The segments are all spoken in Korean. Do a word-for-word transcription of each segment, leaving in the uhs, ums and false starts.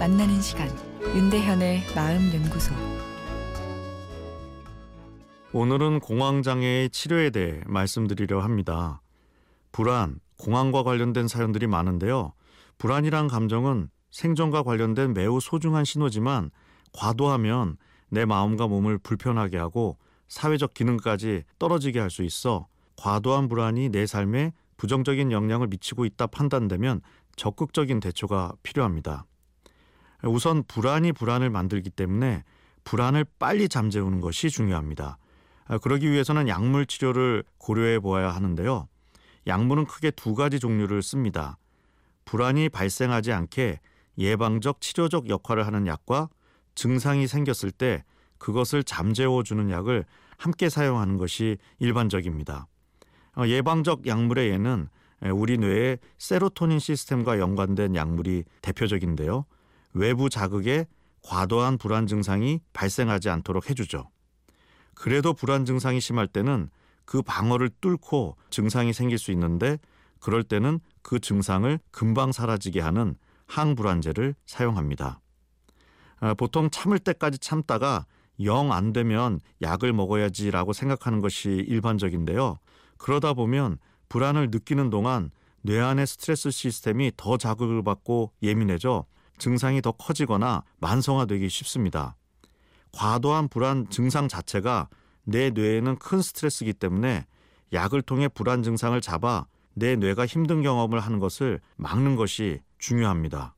만나는 시간, 윤대현의 마음연구소. 오늘은 공황장애의 치료에 대해 말씀드리려 합니다. 불안, 공황과 관련된 사연들이 많은데요. 불안이란 감정은 생존과 관련된 매우 소중한 신호지만 과도하면 내 마음과 몸을 불편하게 하고 사회적 기능까지 떨어지게 할 수 있어 과도한 불안이 내 삶에 부정적인 영향을 미치고 있다 판단되면 적극적인 대처가 필요합니다. 우선 불안이 불안을 만들기 때문에 불안을 빨리 잠재우는 것이 중요합니다. 그러기 위해서는 약물 치료를 고려해 보아야 하는데요. 약물은 크게 두 가지 종류를 씁니다. 불안이 발생하지 않게 예방적, 치료적 역할을 하는 약과 증상이 생겼을 때 그것을 잠재워주는 약을 함께 사용하는 것이 일반적입니다. 예방적 약물의 예는 우리 뇌의 세로토닌 시스템과 연관된 약물이 대표적인데요. 외부 자극에 과도한 불안 증상이 발생하지 않도록 해주죠. 그래도 불안 증상이 심할 때는 그 방어를 뚫고 증상이 생길 수 있는데, 그럴 때는 그 증상을 금방 사라지게 하는 항불안제를 사용합니다. 보통 참을 때까지 참다가 영 안 되면 약을 먹어야지라고 생각하는 것이 일반적인데요. 그러다 보면 불안을 느끼는 동안 뇌 안의 스트레스 시스템이 더 자극을 받고 예민해져 증상이 더 커지거나 만성화되기 쉽습니다. 과도한 불안 증상 자체가 내 뇌에는 큰 스트레스이기 때문에 약을 통해 불안 증상을 잡아 내 뇌가 힘든 경험을 하는 것을 막는 것이 중요합니다.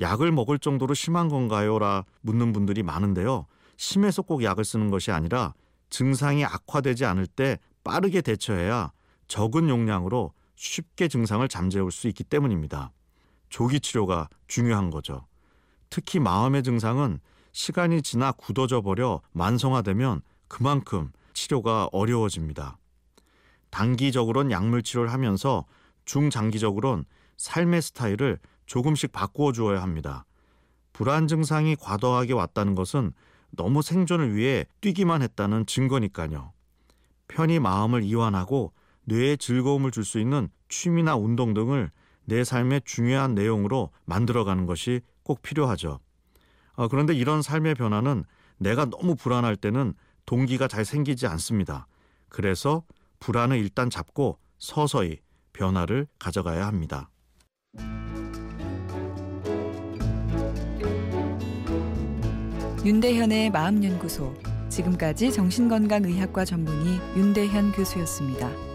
약을 먹을 정도로 심한 건가요? 라 묻는 분들이 많은데요. 심해서 꼭 약을 쓰는 것이 아니라 증상이 악화되지 않을 때 빠르게 대처해야 적은 용량으로 쉽게 증상을 잠재울 수 있기 때문입니다. 조기 치료가 중요한 거죠. 특히 마음의 증상은 시간이 지나 굳어져 버려 만성화되면 그만큼 치료가 어려워집니다. 단기적으로는 약물 치료를 하면서 중장기적으로는 삶의 스타일을 조금씩 바꾸어 주어야 합니다. 불안 증상이 과도하게 왔다는 것은 너무 생존을 위해 뛰기만 했다는 증거니까요. 편히 마음을 이완하고 뇌에 즐거움을 줄 수 있는 취미나 운동 등을 내 삶의 중요한 내용으로 만들어가는 것이 꼭 필요하죠. 그런데 이런 삶의 변화는 내가 너무 불안할 때는 동기가 잘 생기지 않습니다. 그래서 불안을 일단 잡고 서서히 변화를 가져가야 합니다. 윤대현의 마음연구소, 지금까지 정신건강의학과 전문의 윤대현 교수였습니다.